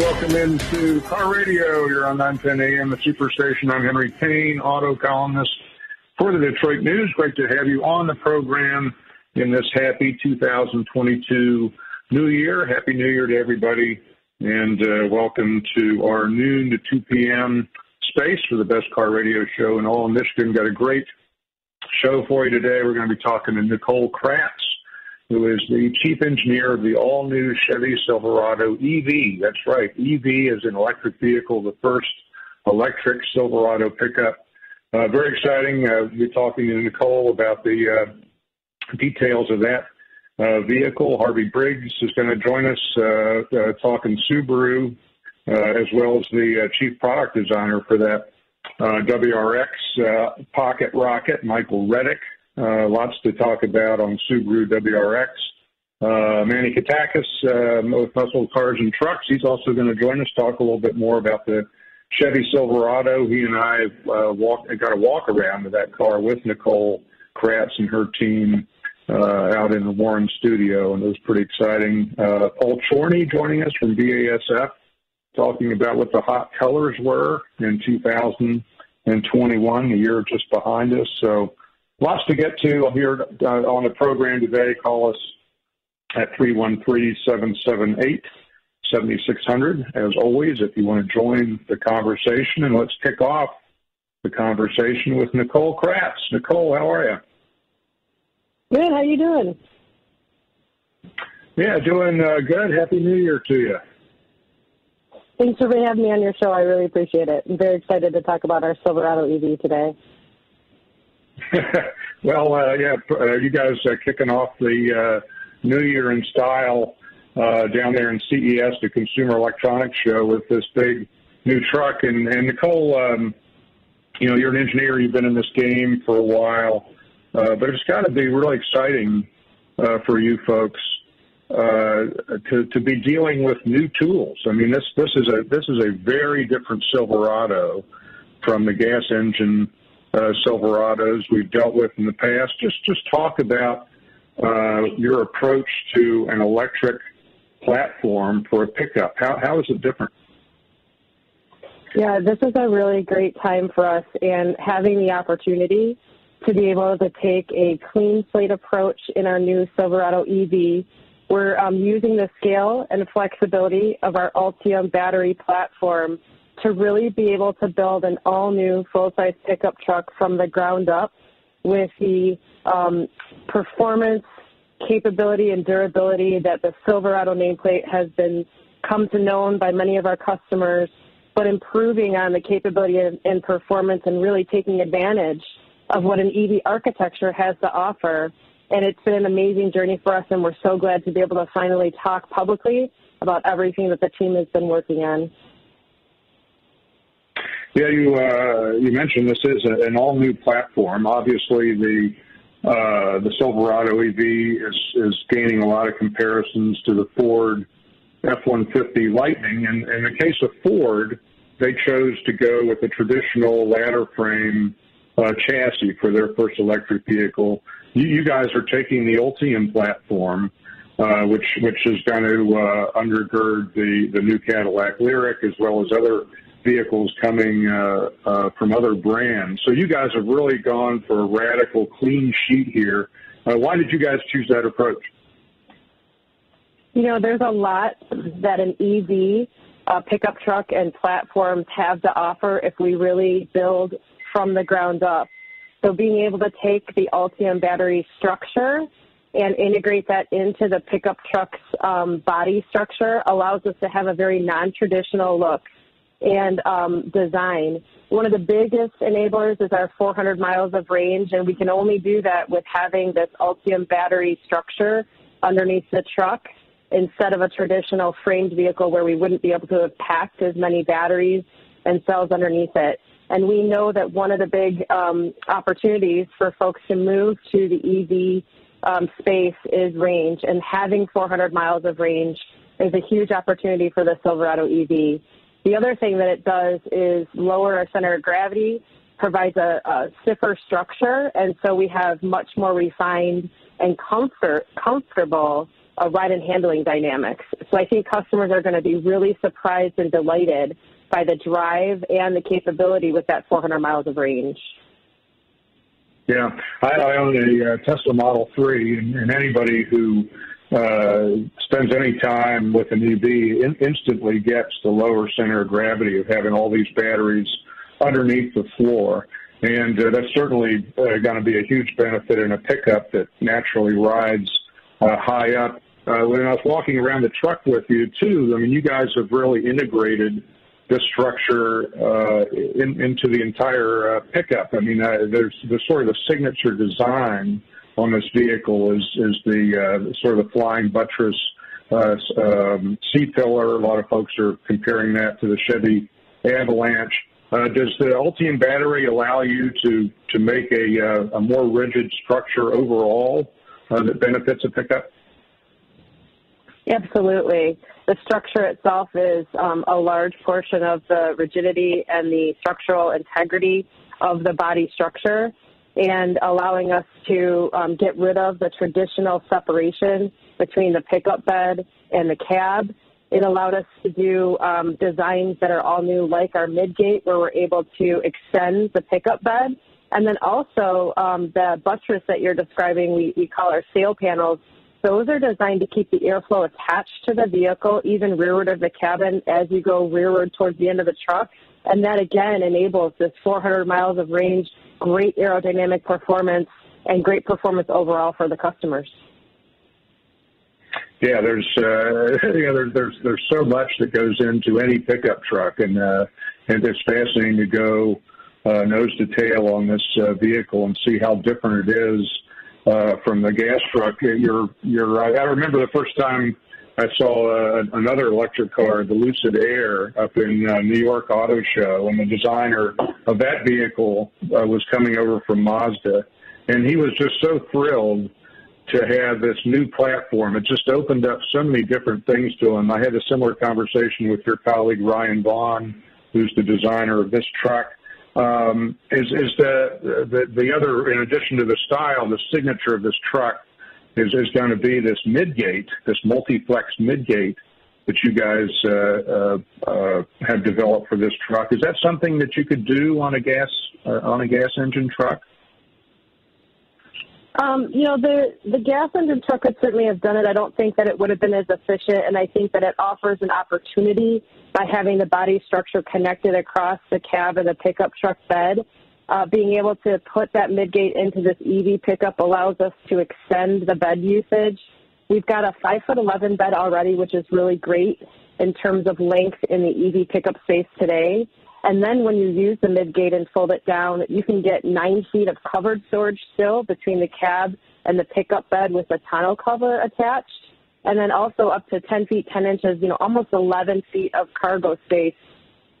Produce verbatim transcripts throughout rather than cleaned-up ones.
welcome into Car Radio. You're on nine ten A M, the Superstation. I'm Henry Payne, auto columnist for the Detroit News. Great to have you on the program in this happy two thousand twenty-two New Year. Happy New Year to everybody, and uh, welcome to our noon to two p m space for the best car radio show in all of Michigan. Got a great show for you today. We're going to be talking to Nicole Kratz, who is the chief engineer of the all-new Chevy Silverado E V. That's right, E V is an electric vehicle, the first electric Silverado pickup. Uh, very exciting. Uh, we'll be talking to Nicole about the uh, details of that uh, vehicle. Harvey Briggs is going to join us uh, uh, talking Subaru, uh, as well as the uh, chief product designer for that uh, W R X uh, pocket rocket, Michael Reddick. Uh, lots to talk about on Subaru W R X. Uh, Manny Katakis um, with Muscle Cars and Trucks, he's also going to join us, talk a little bit more about the Chevy Silverado. He and I uh, walked, got a walk around to that car with Nicole Kratz and her team uh, out in the Warren studio, and it was pretty exciting. Uh, Paul Chorney joining us from B A S F, talking about what the hot colors were in two thousand twenty-one, the year just behind us. So lots to get to here uh, on the program today. Call us at three one three, seven seven eight, seven six zero zero, as always, if you want to join the conversation. And let's kick off the conversation with Nicole Kratz. Nicole, how are you? Good. How are you doing? Yeah, doing uh, good. Happy New Year to you. Thanks for having me on your show. I really appreciate it. I'm very excited to talk about our Silverado E V today. Well, uh, yeah, uh, you guys are kicking off the uh, New Year in style uh, down there in C E S, the Consumer Electronics Show, with this big new truck. And, and Nicole, um, you know, you're an engineer. You've been in this game for a while. Uh, but it's got to be really exciting uh, for you folks uh, to, to be dealing with new tools. I mean, this, this, is a, this is a very different Silverado from the gas engine Uh, Silverados we've dealt with in the past. Just just talk about uh, your approach to an electric platform for a pickup. How, how is it different? Yeah, this is a really great time for us, and having the opportunity to be able to take a clean slate approach in our new Silverado E V. We're um, using the scale and flexibility of our Ultium battery platform to really be able to build an all-new full-size pickup truck from the ground up with the um, performance, capability, and durability that the Silverado nameplate has been come to known by many of our customers, but improving on the capability and, and performance and really taking advantage of what an E V architecture has to offer. And it's been an amazing journey for us, and we're so glad to be able to finally talk publicly about everything that the team has been working on. Yeah, you uh, you mentioned this is a, an all-new platform. Obviously, the uh, the Silverado E V is, is gaining a lot of comparisons to the Ford F one fifty Lightning. And in the case of Ford, they chose to go with a traditional ladder frame uh, chassis for their first electric vehicle. You, you guys are taking the Ultium platform, uh, which which is going to uh, undergird the, the new Cadillac Lyriq, as well as other vehicles coming uh, uh, from other brands. So you guys have really gone for a radical clean sheet here. Uh, why did you guys choose that approach? You know, there's a lot that an E V uh, pickup truck and platforms have to offer if we really build from the ground up. So being able to take the Ultium battery structure and integrate that into the pickup truck's um, body structure allows us to have a very non-traditional look and um, design. One of the biggest enablers is our four hundred miles of range, and we can only do that with having this Ultium battery structure underneath the truck instead of a traditional framed vehicle where we wouldn't be able to have packed as many batteries and cells underneath it. And we know that one of the big um, opportunities for folks to move to the E V um, space is range, and having four hundred miles of range is a huge opportunity for the Silverado E V. The other thing that it does is lower our center of gravity, provides a, a stiffer structure, and so we have much more refined and comfort, comfortable uh, ride and handling dynamics. So I think customers are going to be really surprised and delighted by the drive and the capability with that four hundred miles of range. Yeah, I, I own a uh, Tesla Model three, and, and anybody who uh, spends any time with an E V in, instantly gets the lower center of gravity of having all these batteries underneath the floor. And uh, that's certainly uh, going to be a huge benefit in a pickup that naturally rides uh, high up. Uh, when I was walking around the truck with you, too, I mean, you guys have really integrated this structure uh, in, into the entire uh, pickup. I mean, uh, there's the sort of the signature design on this vehicle is is the uh, sort of the flying buttress uh, um, C-pillar. A lot of folks are comparing that to the Chevy Avalanche. Uh, does the Ultium battery allow you to to make a, uh, a more rigid structure overall uh, that benefits a pickup? Absolutely. The structure itself is um, a large portion of the rigidity and the structural integrity of the body structure, and allowing us to um, get rid of the traditional separation between the pickup bed and the cab. It allowed us to do um, designs that are all new, like our midgate, where we're able to extend the pickup bed. And then also um, the buttress that you're describing, we, we call our sail panels. Those are designed to keep the airflow attached to the vehicle, even rearward of the cabin, as you go rearward towards the end of the truck. And that, again, enables this four hundred miles of range, great aerodynamic performance, and great performance overall for the customers. Yeah, there's, uh, you know, there, there's there's so much that goes into any pickup truck, and, uh, and it's fascinating to go uh, nose to tail on this uh, vehicle and see how different it is Uh, from the gas truck. You're, you're, I remember the first time I saw uh, another electric car, the Lucid Air, up in uh, New York Auto Show, and the designer of that vehicle uh, was coming over from Mazda, and he was just so thrilled to have this new platform. It just opened up so many different things to him. I had a similar conversation with your colleague, Ryan Vaughn, who's the designer of this truck. Um, is, is the, the the other, in addition to the style, the signature of this truck is, is going to be this midgate, this multi-flex midgate that you guys uh, uh, uh, have developed for this truck. Is that something that you could do on a gas uh, on a gas engine truck? Um, you know, the the gas engine truck could certainly have done it. I don't think that it would have been as efficient, and I think that it offers an opportunity by having the body structure connected across the cab and the pickup truck bed. Uh, being able to put that midgate into this E V pickup allows us to extend the bed usage. We've got a five foot eleven bed already, which is really great in terms of length in the E V pickup space today. And then when you use the midgate and fold it down, you can get nine feet of covered storage still between the cab and the pickup bed with a tonneau cover attached. And then also up to ten feet, ten inches, you know, almost eleven feet of cargo space.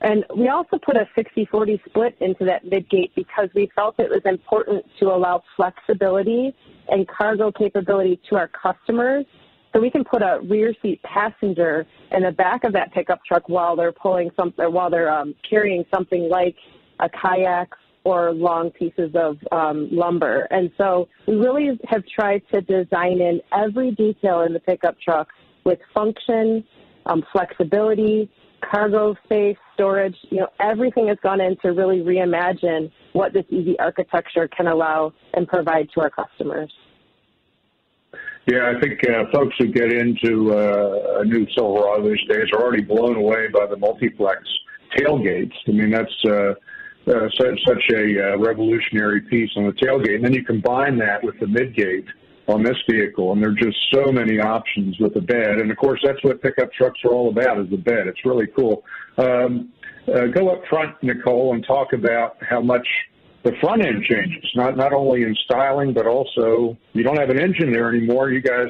And we also put a sixty forty split into that midgate because we felt it was important to allow flexibility and cargo capability to our customers. So we can put a rear seat passenger in the back of that pickup truck while they're pulling something, or while they're um, carrying something like a kayak or long pieces of um, lumber. And so we really have tried to design in every detail in the pickup truck with function, um, flexibility, cargo space, storage. You know, everything has gone in to really reimagine what this E V architecture can allow and provide to our customers. Yeah, I think uh, folks who get into uh, a new Silverado these days are already blown away by the multiplex tailgates. I mean, that's uh, uh, such, such a uh, revolutionary piece on the tailgate. And then you combine that with the midgate on this vehicle, and there are just so many options with the bed. And, of course, that's what pickup trucks are all about, is the bed. It's really cool. Um, uh, go up front, Nicole, and talk about how much the front end changes, not not only in styling, but also you don't have an engine there anymore. You guys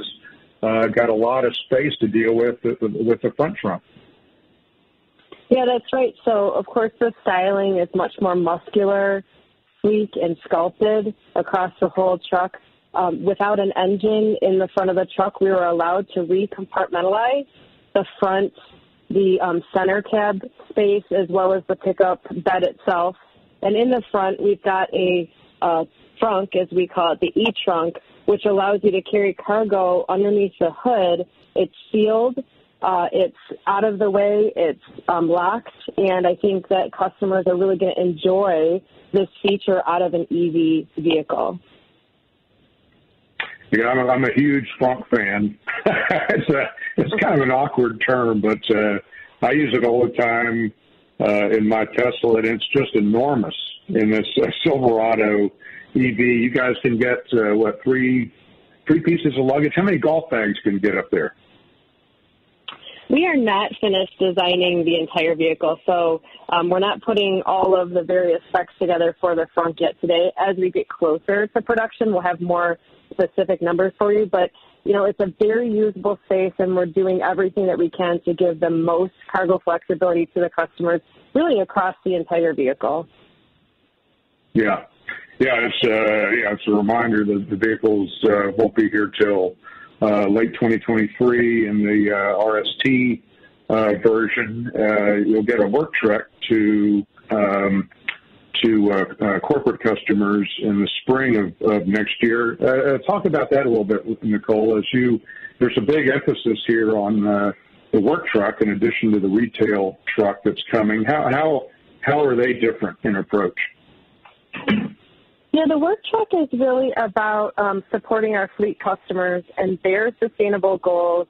uh, got a lot of space to deal with with the front trunk. Yeah, that's right. So, of course, the styling is much more muscular, sleek, and sculpted across the whole truck. Um, without an engine in the front of the truck, we were allowed to recompartmentalize the front, the um, center cab space, as well as the pickup bed itself. And in the front, we've got a uh, trunk, as we call it, the E-trunk, which allows you to carry cargo underneath the hood. It's sealed. Uh, it's out of the way. It's um, locked. And I think that customers are really going to enjoy this feature out of an E V vehicle. Yeah, I'm a, I'm a huge funk fan. it's, a, it's kind of an awkward term, but uh, I use it all the time uh, in my Tesla, and it's just enormous in this uh, Silverado E V. You guys can get, uh, what, three three pieces of luggage? How many golf bags can you get up there? We are not finished designing the entire vehicle, so um, we're not putting all of the various specs together for the front yet today. As we get closer to production, we'll have more specific numbers for you, but, you know, it's a very usable space, and we're doing everything that we can to give the most cargo flexibility to the customers, really across the entire vehicle. Yeah. Yeah, it's, uh, yeah, it's a reminder that the vehicles uh, won't be here till Uh, late twenty twenty-three in the uh, R S T uh, version. Uh, you'll get a work truck to um, to uh, uh, corporate customers in the spring of, of next year. Uh, talk about that a little bit, Nicole. As you, there's a big emphasis here on uh, the work truck in addition to the retail truck that's coming. How how how are they different in approach? Yeah, the work truck is really about um, supporting our fleet customers and their sustainable goals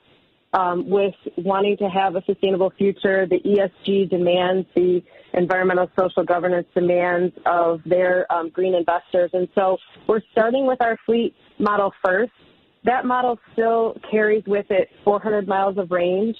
um, with wanting to have a sustainable future. The E S G demands, the environmental social governance demands of their um, green investors. And so we're starting with our fleet model first. That model still carries with it four hundred miles of range.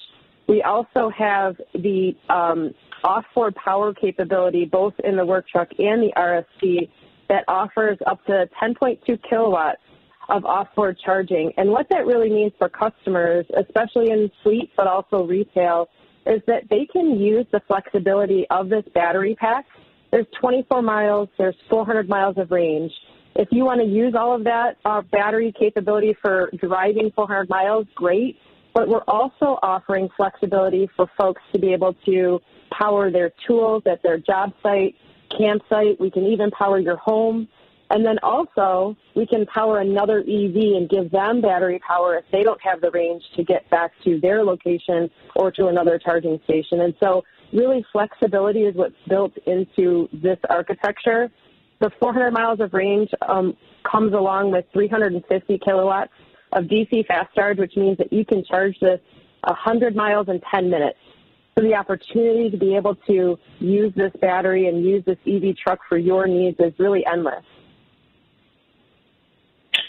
We also have the um, off-board power capability both in the work truck and the R S T that offers up to ten point two kilowatts of off-board charging. And what that really means for customers, especially in fleet but also retail, is that they can use the flexibility of this battery pack. There's twenty-four miles, there's four hundred miles of range. If you want to use all of that uh, battery capability for driving four hundred miles, great. But we're also offering flexibility for folks to be able to power their tools at their job site, campsite. We can even power your home. And then also we can power another E V and give them battery power if they don't have the range to get back to their location or to another charging station. And so really flexibility is what's built into this architecture. The four hundred miles of range um, comes along with three hundred fifty kilowatts of D C fast charge, which means that you can charge this one hundred miles in ten minutes. So the opportunity to be able to use this battery and use this E V truck for your needs is really endless.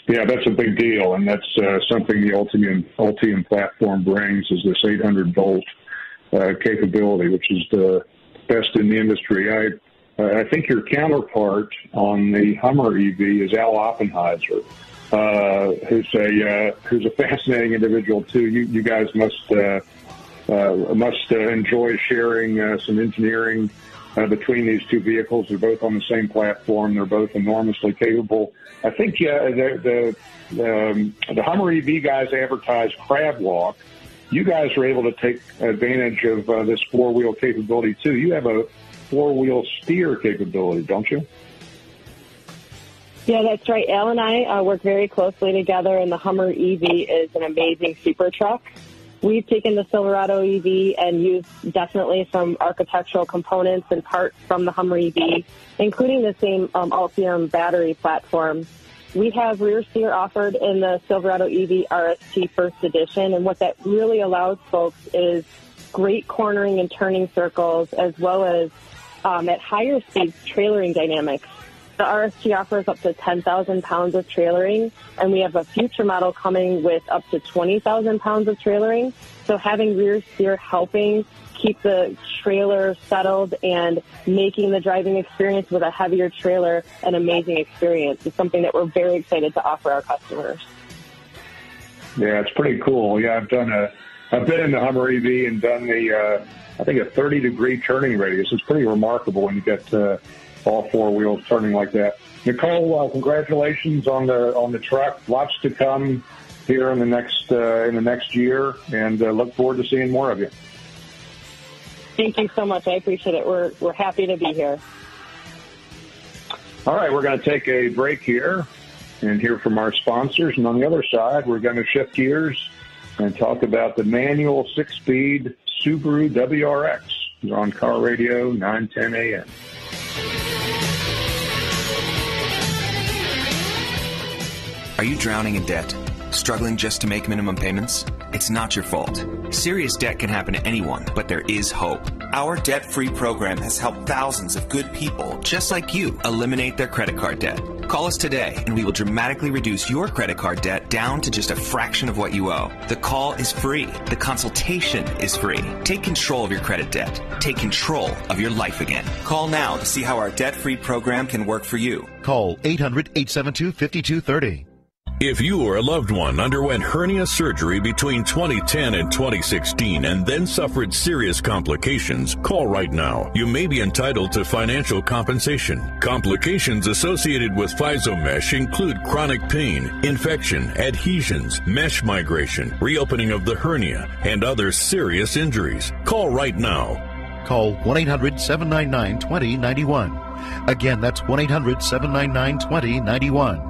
Yeah, that's a big deal, and that's uh, something the Ultium, Ultium platform brings is this eight hundred volt uh, capability, which is the best in the industry. I, uh, I think your counterpart on the Hummer E V is Al Oppenheiser, uh, who's a uh, who's a fascinating individual too. You you guys must. Uh, Uh, must uh, enjoy sharing uh, some engineering uh, between these two vehicles. They're both on the same platform. They're both enormously capable. I think uh, the the, um, the Hummer E V guys advertise crab walk. You guys are able to take advantage of uh, this four-wheel capability, too. You have a four-wheel steer capability, don't you? Yeah, that's right. Al and I uh, work very closely together, and the Hummer E V is an amazing super truck. We've taken the Silverado E V and used definitely some architectural components and parts from the Hummer E V, including the same um, Ultium battery platform. We have rear steer offered in the Silverado E V R S T First Edition, and what that really allows folks is great cornering and turning circles, as well as um, at higher speeds trailering dynamics. The R S T offers up to ten thousand pounds of trailering, and we have a future model coming with up to twenty thousand pounds of trailering. So having rear steer helping keep the trailer settled and making the driving experience with a heavier trailer an amazing experience is something that we're very excited to offer our customers. Yeah, it's pretty cool. Yeah, I've done a, I've been in the Hummer E V and done the, uh, I think a thirty degree turning radius. It's pretty remarkable when you get uh, all four wheels turning like that. Nicole, uh, congratulations on the on the truck. Lots to come here in the next uh, in the next year, and uh, look forward to seeing more of you. Thank you so much. I appreciate it. We're we're happy to be here. All right, we're going to take a break here, and hear from our sponsors. And on the other side, we're going to shift gears and talk about the manual six-speed Subaru W R X. It's on Car Radio, nine ten a.m. Are you drowning in debt? Struggling just to make minimum payments? It's not your fault. Serious debt can happen to anyone, but there is hope. Our debt-free program has helped thousands of good people just like you eliminate their credit card debt. Call us today and we will dramatically reduce your credit card debt down to just a fraction of what you owe. The call is free. The consultation is free. Take control of your credit debt. Take control of your life again. Call now to see how our debt-free program can work for you. Call eight hundred, eight seven two, five two three zero. If you or a loved one underwent hernia surgery between twenty ten and twenty sixteen and then suffered serious complications, call right now. You may be entitled to financial compensation. Complications associated with physomesh include chronic pain, infection, adhesions, mesh migration, reopening of the hernia, and other serious injuries. Call right now. Call one eight hundred, seven nine nine, two zero nine one. Again, that's one eight hundred, seven nine nine, two zero nine one.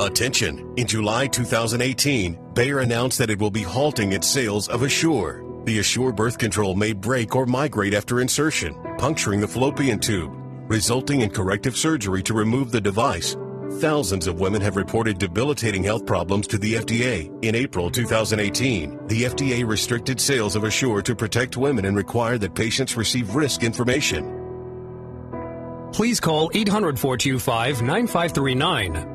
Attention! In July two thousand eighteen, Bayer announced that it will be halting its sales of Assure. The Assure birth control may break or migrate after insertion, puncturing the fallopian tube, resulting in corrective surgery to remove the device. Thousands of women have reported debilitating health problems to the F D A. In April two thousand eighteen, the F D A restricted sales of Assure to protect women and require that patients receive risk information. Please call eight hundred, four two five, nine five three nine.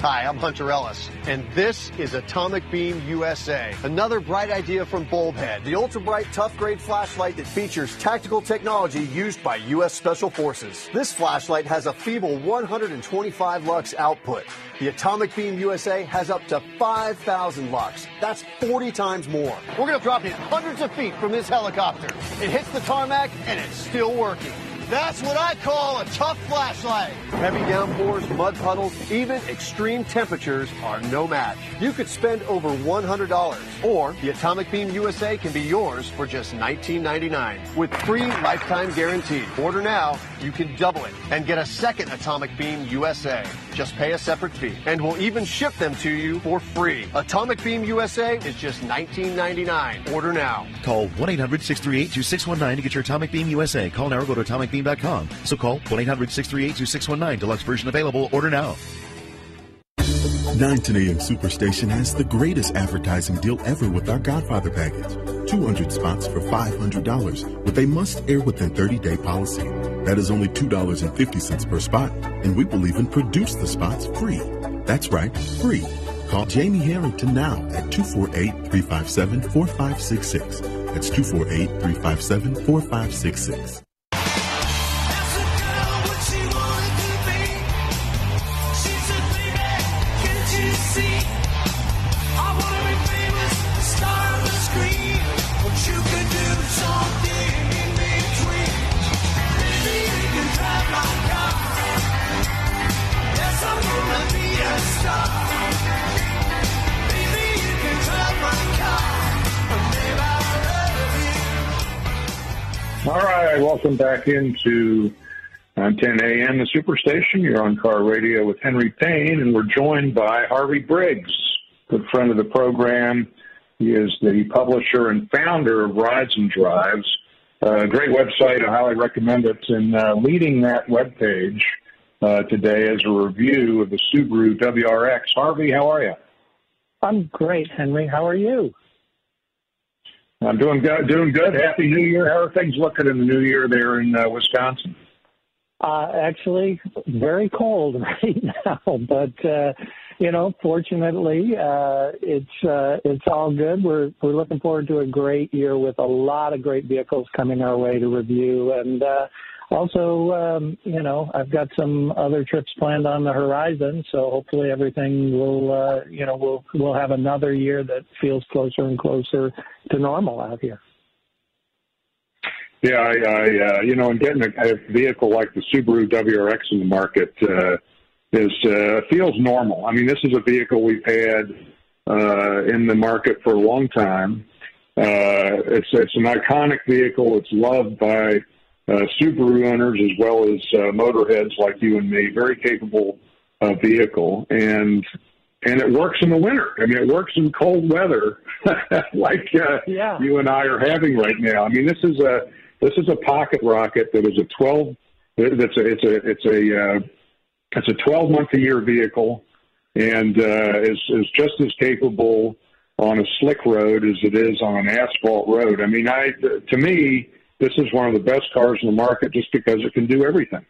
Hi, I'm Hunter Ellis, and this is Atomic Beam U S A. Another bright idea from Bulbhead, the ultra-bright, tough-grade flashlight that features tactical technology used by U S. Special Forces. This flashlight has a feeble one hundred twenty-five lux output. The Atomic Beam U S A has up to five thousand lux. That's forty times more. We're going to drop it hundreds of feet from this helicopter. It hits the tarmac, and it's still working. That's what I call a tough flashlight. Heavy downpours, mud puddles, even extreme temperatures are no match. You could spend over one hundred dollars, or the Atomic Beam U S A can be yours for just nineteen ninety-nine dollars with free lifetime guarantee. Order now, you can double it and get a second Atomic Beam U S A. Just pay a separate fee, and we'll even ship them to you for free. Atomic Beam U S A is just nineteen ninety-nine dollars. Order now. Call one eight hundred, six three eight, two six one nine to get your Atomic Beam U S A. Call now or go to Atomic Beam. So call one eight hundred, six three eight, two six one nine. Deluxe version available. Order now. nine ten a m Superstation has the greatest advertising deal ever with our Godfather package. two hundred spots for five hundred dollars with a must-air within thirty day policy. That is only two dollars and fifty cents per spot, and we will even produce the spots free. That's right, free. Call Jamie Harrington now at two four eight, three five seven, four five six six. That's two four eight, three five seven, four five six six. All right, welcome back into nine ten a m the Superstation. You're on Car Radio with Henry Payne, and we're joined by Harvey Briggs, good friend of the program. He is the publisher and founder of Rides and Drives, a uh, great website. I highly recommend it. And uh, leading that webpage uh, today is a review of the Subaru W R X. Harvey, how are you? I'm great, Henry. How are you? I'm doing good. Doing good. Happy New Year. How are things looking in the new year there in uh, Wisconsin? Uh, actually, very cold right now, but uh, you know, fortunately, uh, it's uh, it's all good. We're we're looking forward to a great year with a lot of great vehicles coming our way to review, and uh, also, um, you know, I've got some other trips planned on the horizon. So hopefully, everything will uh, you know we'll we'll have another year that feels closer and closer to normal out here. Yeah, I, I uh, you know, and getting a, a vehicle like the Subaru W R X in the market uh, is uh, feels normal. I mean, this is a vehicle we've had uh, in the market for a long time. Uh, it's it's an iconic vehicle. It's loved by uh, Subaru owners as well as uh, motorheads like you and me. Very capable uh, vehicle, and and it works in the winter. I mean, it works in cold weather, like uh, yeah. you and I are having right now. I mean, this is a this is a pocket rocket that is a twelve. That's a it's a it's a uh, it's a twelve month a year vehicle, and uh, is is just as capable on a slick road as it is on an asphalt road. I mean, I to me, this is one of the best cars in the market just because it can do everything.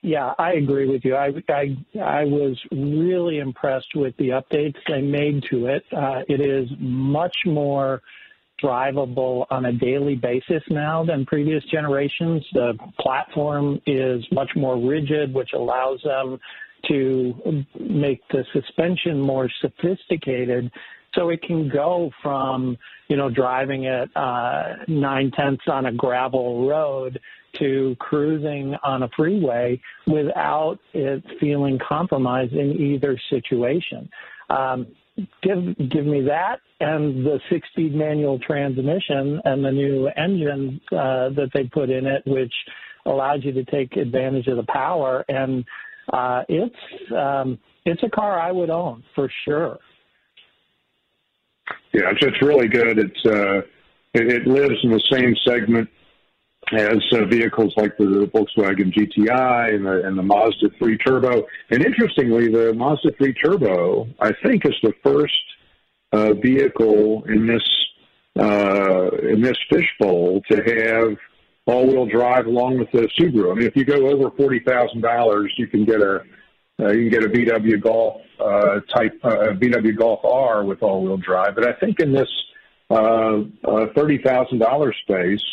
Yeah, I agree with you. I, I, I was really impressed with the updates they made to it. Uh, it is much more drivable on a daily basis now than previous generations. The platform is much more rigid, which allows them to make the suspension more sophisticated. So it can go from, you know, driving at uh, nine-tenths on a gravel road to cruising on a freeway without it feeling compromised in either situation. Um, give, give me that and the six-speed manual transmission and the new engine uh, that they put in it, which allows you to take advantage of the power. And uh, it's, um, it's a car I would own for sure. Yeah, it's, it's really good. It's uh, it, it lives in the same segment as uh, vehicles like the Volkswagen G T I and the, and the Mazda three Turbo. And interestingly, the Mazda three Turbo, I think, is the first uh, vehicle in this uh, in this fishbowl to have all-wheel drive along with the Subaru. I mean, if you go over forty thousand dollars, you can get a Uh, you can get a B W Golf uh, type, uh, B W Golf R with all-wheel drive. But I think in this uh, uh, thirty thousand dollars space,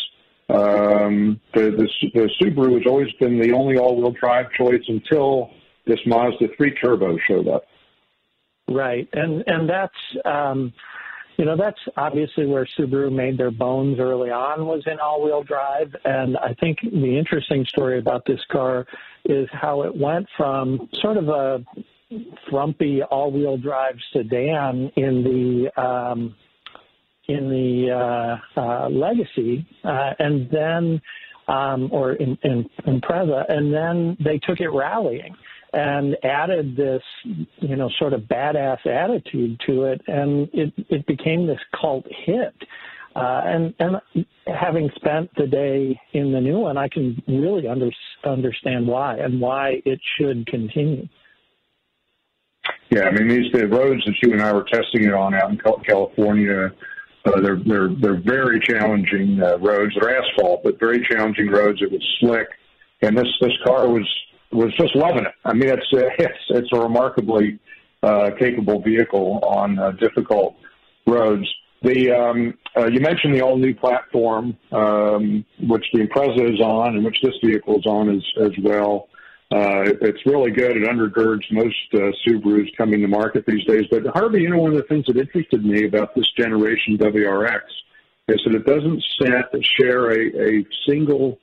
um, the, the, the Subaru has always been the only all-wheel drive choice until this Mazda three Turbo showed up. Right, and and that's um, you know that's obviously where Subaru made their bones early on, was in all-wheel drive. And I think the interesting story about this car is how it went from sort of a frumpy all-wheel drive sedan in the um, in the uh, uh, Legacy, uh, and then um, or in, in, in Impreza, and then they took it rallying and added this, you know, sort of badass attitude to it, and it it became this cult hit. Uh, and, and having spent the day in the new one, I can really under, understand why and why it should continue. Yeah, I mean, these the roads that you and I were testing it on out in California, uh, they're, they're, they're very challenging uh, roads. They're asphalt, but very challenging roads. It was slick, and this, this car was, was just loving it. I mean, it's, it's, it's a remarkably uh, capable vehicle on uh, difficult roads. The um, uh, you mentioned the all-new platform, um, which the Impreza is on and which this vehicle is on as, as well. Uh, it, it's really good. It undergirds most uh, Subarus coming to market these days. But, Harvey, you know, one of the things that interested me about this generation W R X is that it doesn't set, share a, a single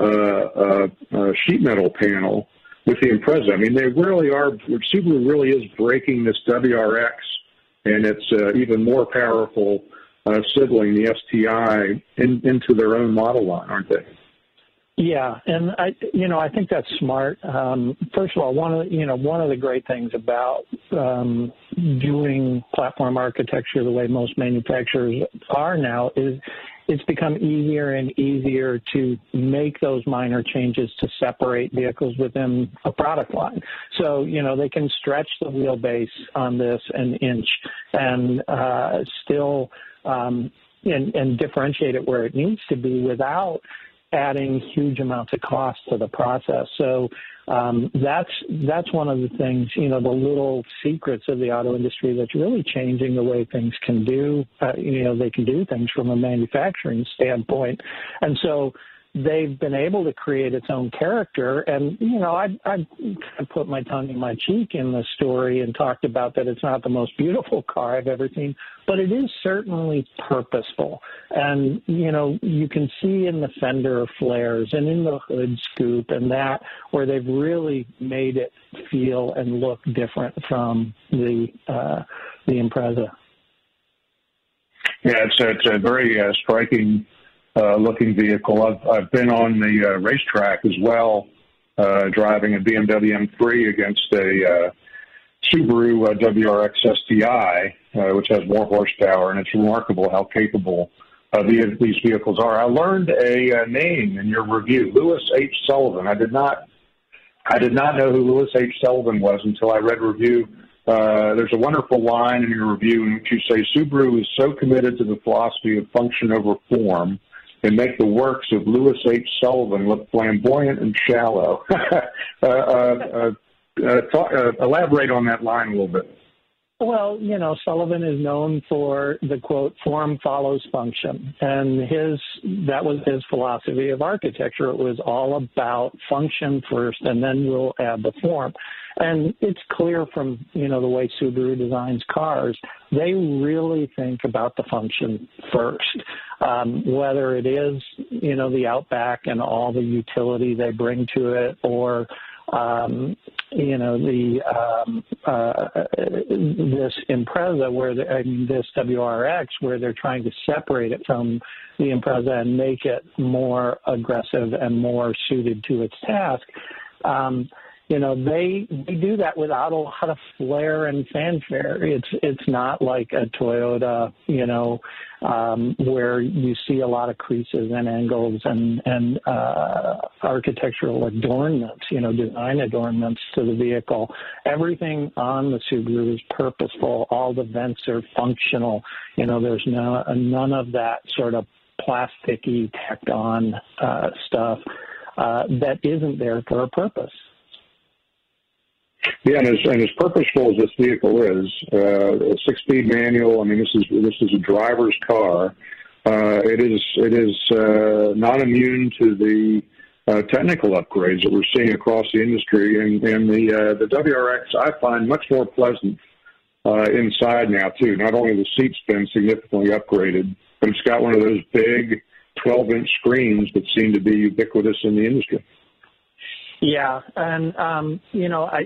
uh, uh, uh, sheet metal panel with the Impreza. I mean, they really are – Subaru really is breaking this W R X and its uh, even more powerful uh, sibling, the S T I, in, into their own model line, aren't they? Yeah, and I, you know, I think that's smart. Um, first of all, one of the, you know one of the great things about um, doing platform architecture the way most manufacturers are now is it's become easier and easier to make those minor changes to separate vehicles within a product line. So, you know, they can stretch the wheelbase on this an inch and uh, still um, and, and differentiate it where it needs to be without adding huge amounts of cost to the process. So um, that's that's one of the things, you know, the little secrets of the auto industry that's really changing the way things can do, uh, you know, they can do things from a manufacturing standpoint. And so they've been able to create its own character. And, you know, I, I put my tongue in my cheek in the story and talked about that it's not the most beautiful car I've ever seen, but it is certainly purposeful. And, you know, you can see in the fender flares and in the hood scoop and that where they've really made it feel and look different from the, uh, the Impreza. Yeah, it's a, it's a very uh, striking Uh, looking vehicle. I've, I've been on the uh, racetrack as well uh, driving a B M W M three against a uh, Subaru uh, W R X S T I, uh, which has more horsepower, and it's remarkable how capable uh, the, these vehicles are. I learned a uh, name in your review, Louis H. Sullivan. I did not, I did not know who Louis H. Sullivan was until I read review. Uh, there's a wonderful line in your review in which you say, Subaru is so committed to the philosophy of function over form and make the works of Louis H. Sullivan look flamboyant and shallow. uh, uh, uh, talk, uh, elaborate on that line a little bit. Well, you know, Sullivan is known for the, quote, form follows function. And his that was his philosophy of architecture. It was all about function first, and then we'll add the form. And it's clear from, you know, the way Subaru designs cars, they really think about the function first, um, whether it is, you know, the Outback and all the utility they bring to it, or Um, you know, the um, uh, this Impreza, where the, I mean, this W R X, where they're trying to separate it from the Impreza and make it more aggressive and more suited to its task. Um, you know, they they do that without a lot of flair and fanfare. It's it's not like a Toyota, you know, um, where you see a lot of creases and angles and and uh, architectural adornments, you know, design adornments to the vehicle. Everything on the Subaru is purposeful. All the vents are functional. You know, there's no none of that sort of plasticky tacked on uh, stuff uh, that isn't there for a purpose. Yeah, and as, and as purposeful as this vehicle is, uh, a six-speed manual. I mean, this is this is a driver's car. Uh, it is it is uh, not immune to the uh, technical upgrades that we're seeing across the industry. And, and the uh, the W R X I find much more pleasant uh, inside now too. Not only the seat's been significantly upgraded, but it's got one of those big twelve-inch screens that seem to be ubiquitous in the industry. Yeah, and, um, you know, I,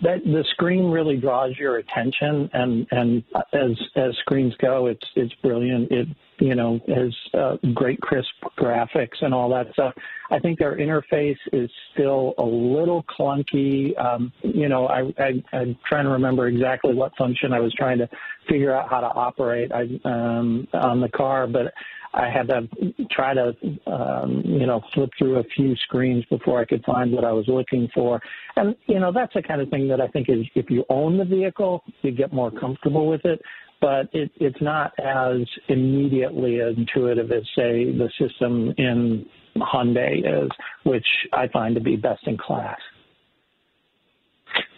that, the screen really draws your attention, and, and as as screens go, it's it's brilliant. It, you know, has uh, great crisp graphics and all that stuff. I think their interface is still a little clunky. Um, you know, I, I, I'm trying to remember exactly what function I was trying to figure out how to operate I, um, on the car, but I had to try to, um, you know, flip through a few screens before I could find what I was looking for. And, you know, that's the kind of thing that I think is if you own the vehicle, you get more comfortable with it. But it, it's not as immediately intuitive as, say, the system in Hyundai is, which I find to be best in class.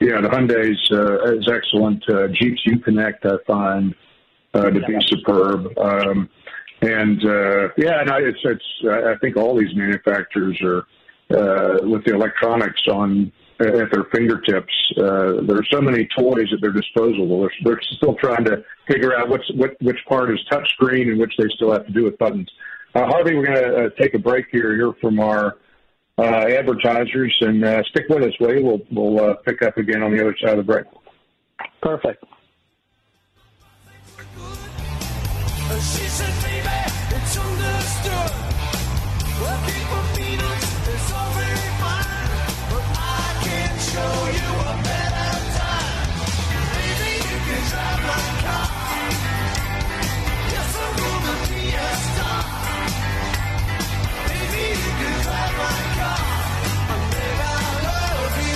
Yeah, the Hyundai's uh, is excellent. Uh, Jeeps U Connect, I find, uh, to be superb. Um, and, uh, yeah, no, it's, it's, I think all these manufacturers are, uh, with the electronics on at their fingertips. Uh, there are so many toys at their disposal. They're, they're still trying to figure out what's, what, which part is touchscreen and which they still have to do with buttons. Uh, Harvey, we're going to uh, take a break here, hear from our uh, advertisers, and uh, stick with us, will you? We'll, we'll uh, pick up again on the other side of the break. Perfect. She said, baby, it's understood. Well, people mean us, it's all very fine, but I can show you a better time. Baby, you can drive my car. Yes, I'm gonna be a star. Baby, you can drive my car. I'll never love you.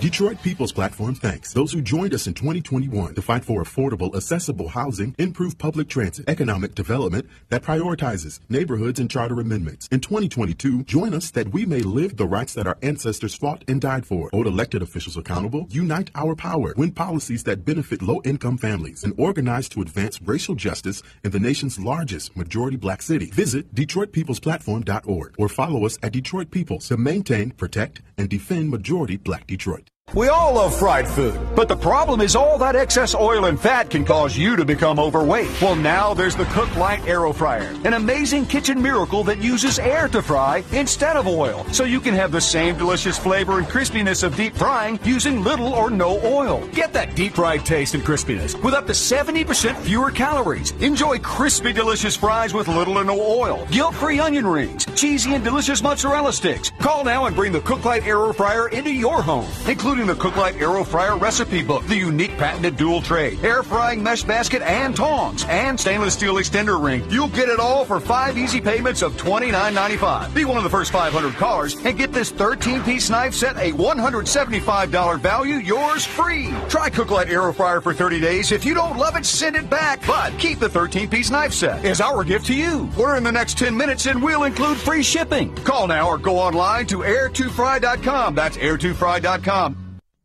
Detroit People's Platform thanks those who joined us in twenty twenty-one to fight for affordable, accessible housing, improved public transit, economic development that prioritizes neighborhoods and charter amendments. In twenty twenty-two, join us that we may live the rights that our ancestors fought and died for. Hold elected officials accountable, unite our power, win policies that benefit low-income families, and organize to advance racial justice in the nation's largest majority black city. Visit Detroit People's Platform dot org or follow us at Detroit Peoples to maintain, protect, and defend majority black Detroit. We all love fried food, but the problem is all that excess oil and fat can cause you to become overweight. Well, now there's the Cook Light Aero Fryer, an amazing kitchen miracle that uses air to fry instead of oil, so you can have the same delicious flavor and crispiness of deep frying using little or no oil. Get that deep fried taste and crispiness with up to seventy percent fewer calories. Enjoy crispy, delicious fries with little or no oil, guilt-free onion rings, cheesy and delicious mozzarella sticks. Call now and bring the Cook Light Aero Fryer into your home, including the Cook Light Aero Fryer recipe book, the unique patented dual tray, air frying mesh basket and tongs, and stainless steel extender ring. You'll get it all for five easy payments of twenty-nine ninety-five. Be one of the first five hundred callers and get this thirteen-piece knife set, a one hundred seventy-five dollar value, yours free. Try Cook Light Aero Fryer for thirty days. If you don't love it, send it back, but keep the thirteen-piece knife set as our gift to you. Order in the next ten minutes and we'll include free shipping. Call now or go online to air two fry dot com. That's air two fry dot com.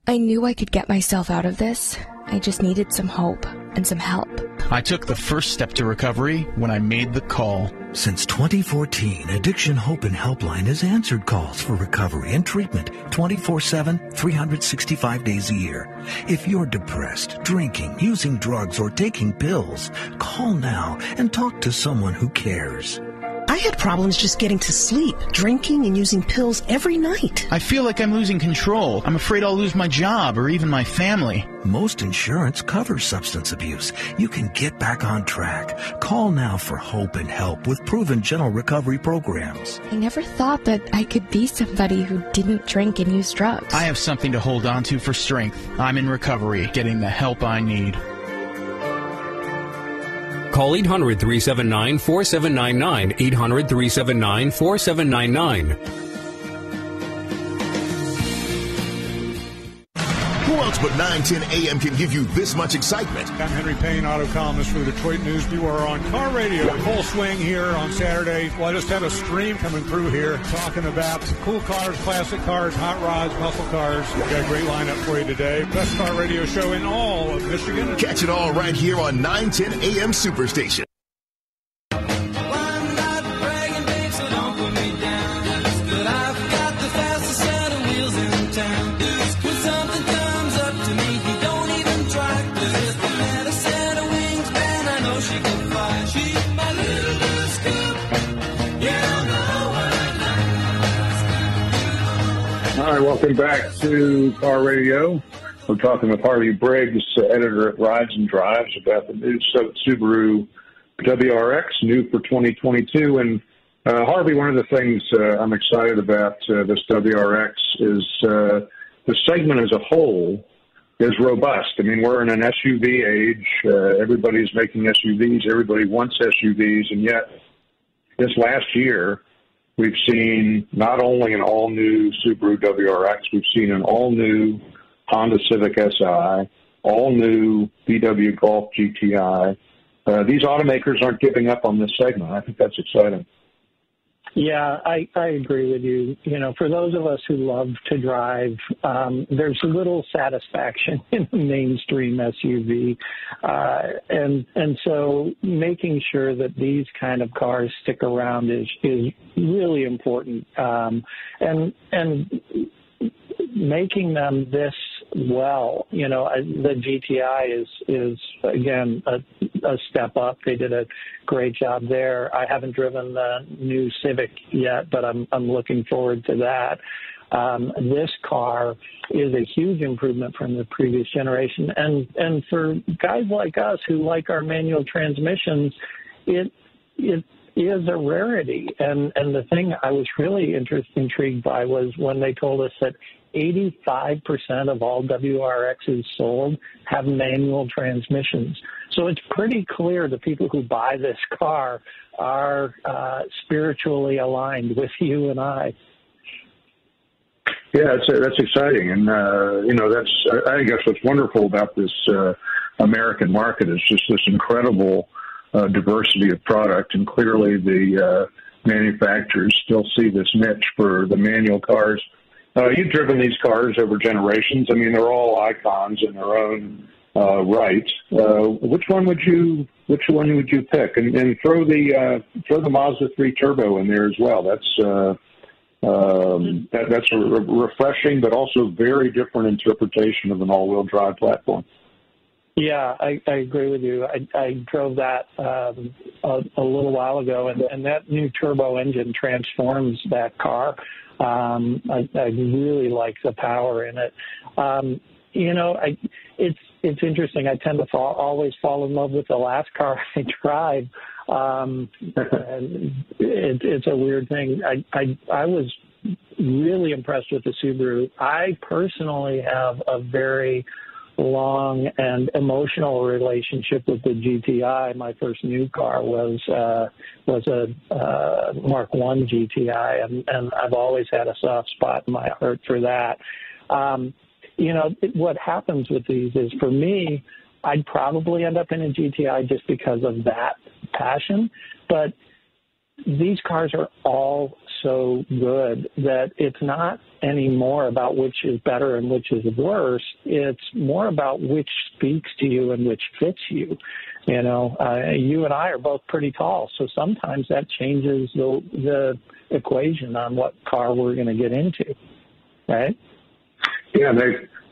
I knew I could get myself out of this. I just needed some hope and some help. I took the first step to recovery when I made the call. Since twenty fourteen, Addiction Hope and Helpline has answered calls for recovery and treatment twenty-four seven, three hundred sixty-five days a year. If you're depressed, drinking, using drugs, or taking pills, call now and talk to someone who cares. I had problems just getting to sleep, drinking and using pills every night. I feel like I'm losing control. I'm afraid I'll lose my job or even my family. Most insurance covers substance abuse. You can get back on track. Call now for hope and help with proven gentle recovery programs. I never thought that I could be somebody who didn't drink and use drugs. I have something to hold on to for strength. I'm in recovery, getting the help I need. Call eight hundred, three seven nine, four seven nine nine, eight hundred, three seven nine, four seven nine nine. Who else but nine ten a m can give you this much excitement? I'm Henry Payne, auto columnist for the Detroit News. You are on Car Radio, full swing here on Saturday. Well, I just had a stream coming through here talking about cool cars, classic cars, hot rods, muscle cars. We've got a great lineup for you today. Best car radio show in all of Michigan. Catch it all right here on nine ten a m Superstation. All right, welcome back to Car Radio. We're talking with Harvey Briggs, editor at Rides and Drives, about the new Subaru W R X, new for twenty twenty-two. And, uh, Harvey, one of the things uh, I'm excited about uh, this W R X is uh, the segment as a whole is robust. I mean, we're in an S U V age. Uh, everybody's making S U Vs. Everybody wants S U Vs. And yet this last year, we've seen not only an all-new Subaru W R X, we've seen an all-new Honda Civic S I, all-new B M W Golf G T I. Uh, these automakers aren't giving up on this segment. I think that's exciting. Yeah, I, I agree with you. You know, for those of us who love to drive, um, there's little satisfaction in the mainstream S U V. Uh, and and so making sure that these kind of cars stick around is, is really important. Um, and and making them this well, you know, the G T I is, is again, a, a step up. They did a great job there. I haven't driven the new Civic yet, but I'm, I'm looking forward to that. Um, this car is a huge improvement from the previous generation. And, and for guys like us who like our manual transmissions, it, it, is a rarity. And, and the thing I was really interest, intrigued by was when they told us that eighty-five percent of all W R Xs sold have manual transmissions. So it's pretty clear the people who buy this car are uh, spiritually aligned with you and I. Yeah, that's, uh, that's exciting. And, uh, you know, that's, I guess what's wonderful about this uh, American market is just this incredible Uh, diversity of product, and clearly the uh, manufacturers still see this niche for the manual cars. Uh, you've driven these cars over generations. I mean, they're all icons in their own uh, right. Uh, which one would you Which one would you pick? And, and throw the uh, throw the Mazda three Turbo in there as well. That's uh, Um, that, that's a re- refreshing but also very different interpretation of an all-wheel drive platform. Yeah, I, I agree with you. I, I drove that um, a, a little while ago, and, and that new turbo engine transforms that car. Um, I, I really like the power in it. Um, you know, I, it's it's interesting. I tend to fall, always fall in love with the last car I drive. Um, and it, it's a weird thing. I, I I was really impressed with the Subaru. I personally have a very long and emotional relationship with the G T I. My first new car was uh, was a uh, Mark I G T I, and, and I've always had a soft spot in my heart for that. Um, you know, it, what happens with these is, for me, I'd probably end up in a G T I just because of that passion, but these cars are all so good that it's not anymore about which is better and which is worse. It's more about which speaks to you and which fits you. You know, uh, you and I are both pretty tall, so sometimes that changes the, the equation on what car we're going to get into, right? Yeah, they,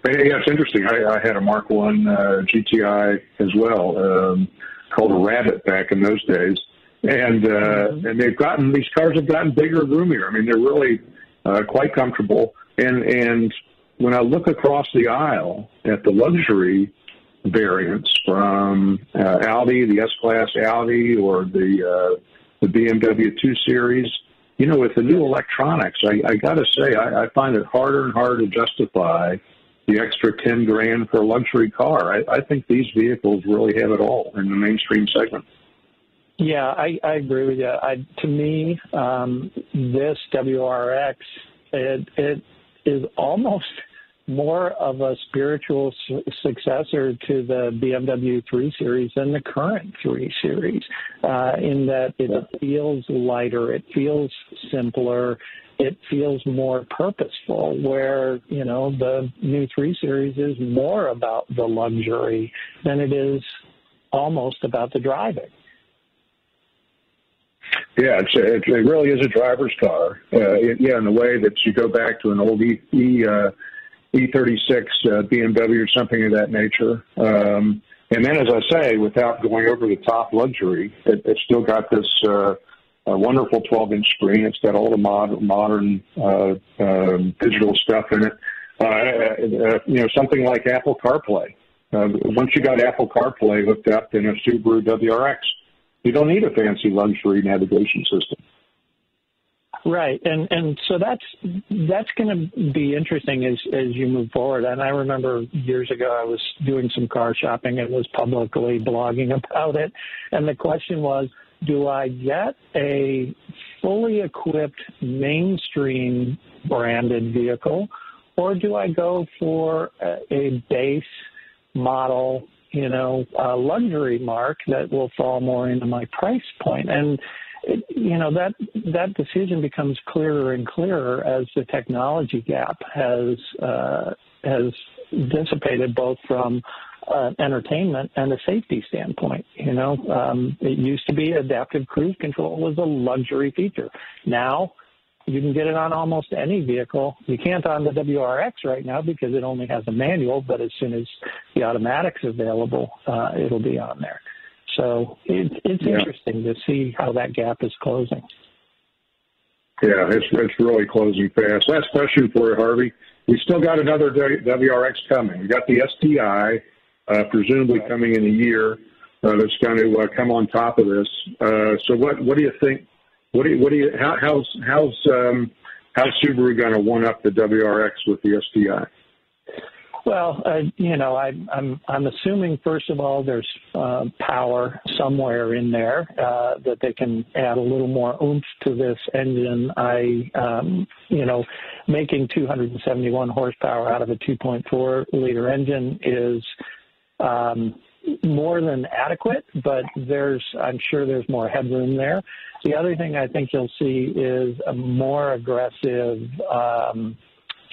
they, yeah it's interesting. I, I had a Mark I uh, G T I as well, um, called a Rabbit back in those days. And uh, and they've gotten these cars have gotten bigger and roomier. I mean, they're really uh, quite comfortable. And and when I look across the aisle at the luxury variants from uh, Audi, the S-Class Audi, or the uh, the B M W three Series, you know, with the new electronics, I, I got to say I, I find it harder and harder to justify the extra ten grand for a luxury car. I, I think these vehicles really have it all in the mainstream segment. Yeah, I, I agree with you. I, to me, um, this W R X, it, it is almost more of a spiritual su- successor to the B M W three Series than the current three Series, uh, in that it feels lighter, it feels simpler, it feels more purposeful, where, you know, the new three Series is more about the luxury than it is almost about the driving. Yeah, it's a, it really is a driver's car. Uh, it, yeah, in the way that you go back to an old E, e uh, E thirty-six uh, B M W or something of that nature. Um, and then, as I say, without going over the top luxury, it, it's still got this uh, a wonderful twelve-inch screen. It's got all the mod, modern uh, um, digital stuff in it. Uh, uh, you know, something like Apple CarPlay. Uh, once you got Apple CarPlay hooked up in a Subaru W R X, you don't need a fancy luxury navigation system. Right, and and so that's that's going to be interesting as, as you move forward. And I remember years ago I was doing some car shopping and was publicly blogging about it. And the question was, do I get a fully equipped mainstream branded vehicle, or do I go for a, a base model, you know, a luxury mark that will fall more into my price point? And, it, you know, that that decision becomes clearer and clearer as the technology gap has uh, has dissipated, both from uh, entertainment and a safety standpoint. You know, um, it used to be adaptive cruise control was a luxury feature. Now you can get it on almost any vehicle. You can't on the W R X right now because it only has a manual, but as soon as the automatic's available, uh, it'll be on there. So it, it's yeah. interesting to see how that gap is closing. Yeah, it's, it's really closing fast. Last question for you, Harvey. We still got another W R X coming. We got the S T I, uh, presumably right. coming in a year, uh, that's going to uh, come on top of this. Uh, so what, what do you think? What do you, what do you, how, how's, how's, um, how's Subaru going to one up the W R X with the S T I? Well, uh, you know, I, I'm, I'm assuming, first of all, there's uh, power somewhere in there uh, that they can add a little more oomph to this engine. I, um, you know, making two hundred seventy-one horsepower out of a two point four liter engine is, um, more than adequate, but there's, I'm sure there's more headroom there. The other thing I think you'll see is a more aggressive um,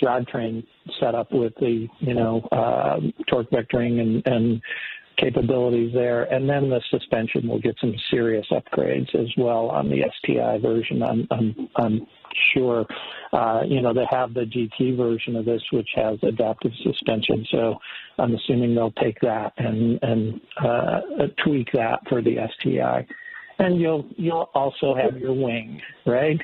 drivetrain setup with the, you know, uh, torque vectoring and, and capabilities there. And then the suspension will get some serious upgrades as well on the S T I version. I'm, I'm, I'm sure. Uh, you know, they have the G T version of this, which has adaptive suspension. So I'm assuming they'll take that and, and uh, tweak that for the S T I. And you'll you'll also have your wing, right?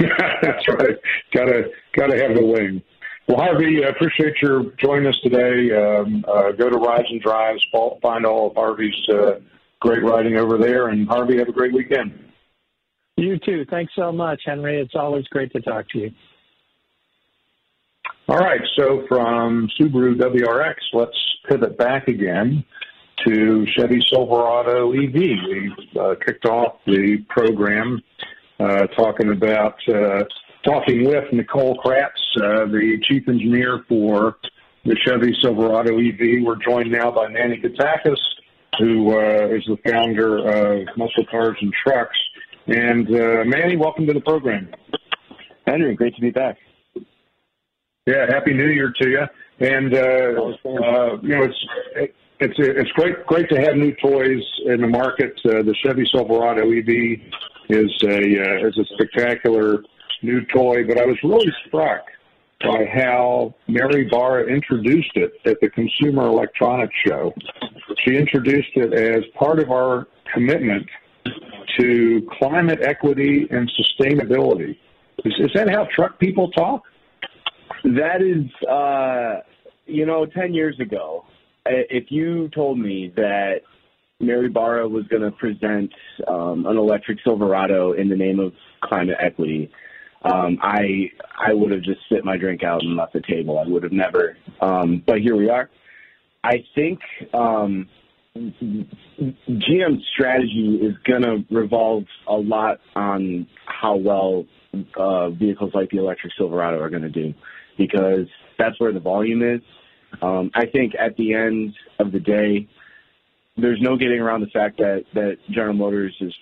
Yeah, that's right. Gotta gotta have the wing. Well, Harvey, I appreciate your joining us today. Um, uh, go to Rides and Drives, find all of Harvey's uh, great riding over there. And Harvey, have a great weekend. You too. Thanks so much, Henry. It's always great to talk to you. All right. So from Subaru W R X, let's pivot back again to Chevy Silverado E V. We uh, kicked off the program uh, talking about uh, talking with Nicole Kratz, uh, the chief engineer for the Chevy Silverado E V. We're joined now by Manny Katakis, who uh, is the founder of Muscle Cars and Trucks. And uh, Manny, welcome to the program. Henry, great to be back. Yeah, happy New Year to you. And uh, uh, you know, it's it's it's great great to have new toys in the market. Uh, the Chevy Silverado E V is a uh, is a spectacular new toy, but I was really struck by how Mary Barra introduced it at the Consumer Electronics Show. She introduced it as part of our commitment to climate equity and sustainability. Is, is that how truck people talk? That is, uh, you know, ten years ago, if you told me that Mary Barra was going to present um, an electric Silverado in the name of climate equity, um, I I would have just spit my drink out and left the table. I would have never. Um, but here we are. I think... Um, G M's strategy is going to revolve a lot on how well uh, vehicles like the electric Silverado are going to do, because that's where the volume is. Um, I think at the end of the day, there's no getting around the fact that, that General Motors is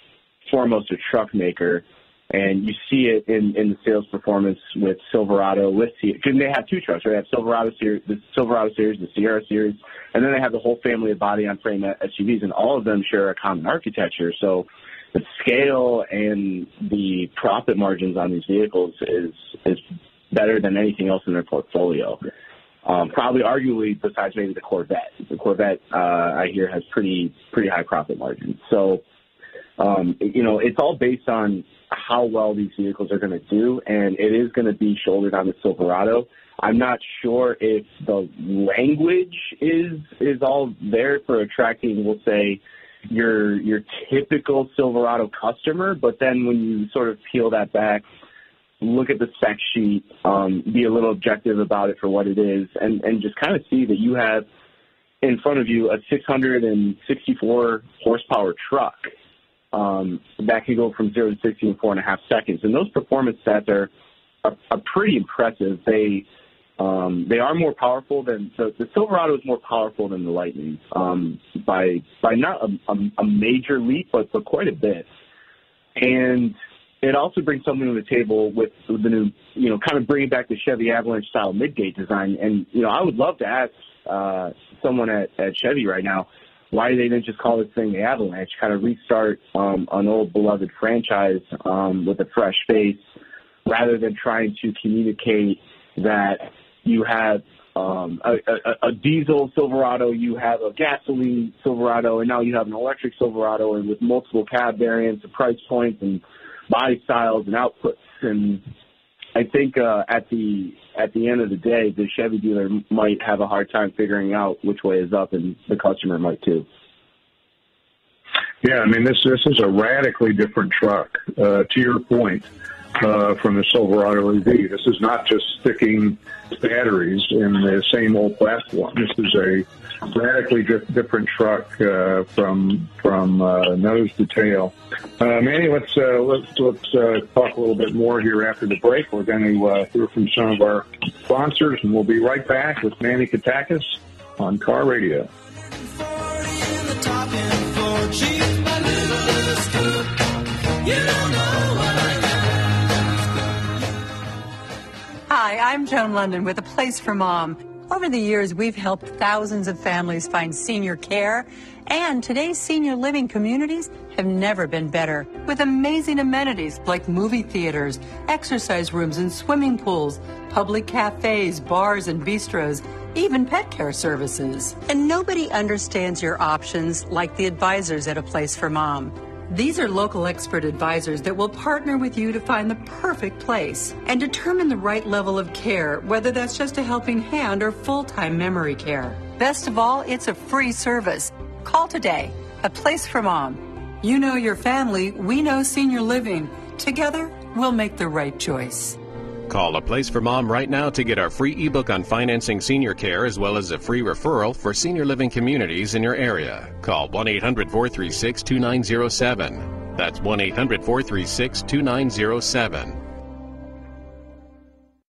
foremost a truck maker, and you see it in, in the sales performance with Silverado, with Sierra. They have two trucks, right? They have Silverado series, the Silverado series, the Sierra series, and then they have the whole family of body-on-frame S U Vs, and all of them share a common architecture. So the scale and the profit margins on these vehicles is is better than anything else in their portfolio. Um, probably, arguably, besides maybe the Corvette. The Corvette, uh, I hear, has pretty pretty high profit margins. So. Um, you know, it's all based on how well these vehicles are going to do, and it is going to be shouldered on the Silverado. I'm not sure if the language is is all there for attracting, we'll say, your your typical Silverado customer. But then when you sort of peel that back, look at the spec sheet, um, be a little objective about it for what it is, and, and just kind of see that you have in front of you a six hundred sixty-four horsepower truck. Um, that can go from zero to sixty in four and a half seconds, and those performance stats are are, are pretty impressive. They um, they are more powerful than the, the Silverado is more powerful than the Lightning um, by by not a, a, a major leap, but but quite a bit. And it also brings something to the table with the new, you know, kind of bringing back the Chevy Avalanche style midgate design. And you know, I would love to ask uh, someone at, at Chevy right now, why they didn't just call this thing the Avalanche, kind of restart um, an old beloved franchise um, with a fresh face, rather than trying to communicate that you have um, a, a, a diesel Silverado, you have a gasoline Silverado, and now you have an electric Silverado, and with multiple cab variants and price points and body styles and outputs. And I think uh, at the at the end of the day, the Chevy dealer might have a hard time figuring out which way is up, and the customer might too. Yeah, I mean, this this is a radically different truck, uh, to your point, uh, from the Silverado E V. This is not just sticking batteries in the same old platform. This is a radically di different truck uh, from from uh, nose to tail. Uh, Manny, let's uh, let's let's uh, talk a little bit more here after the break. We're going to uh, hear from some of our sponsors, and we'll be right back with Manny Katakis on Car Radio. Hi, I'm Joan London with A Place for Mom. Over the years, we've helped thousands of families find senior care, and today's senior living communities have never been better, with amazing amenities like movie theaters, exercise rooms and swimming pools, public cafes, bars and bistros, even pet care services. And nobody understands your options like the advisors at A Place for Mom. These are local expert advisors that will partner with you to find the perfect place and determine the right level of care, whether that's just a helping hand or full-time memory care. Best of all, it's a free service. Call today, A Place for Mom. You know your family, we know senior living. Together, we'll make the right choice. Call A Place for Mom right now to get our free ebook on financing senior care, as well as a free referral for senior living communities in your area. Call one eight hundred, four three six, two nine zero seven. That's one eight hundred, four three six, two nine zero seven.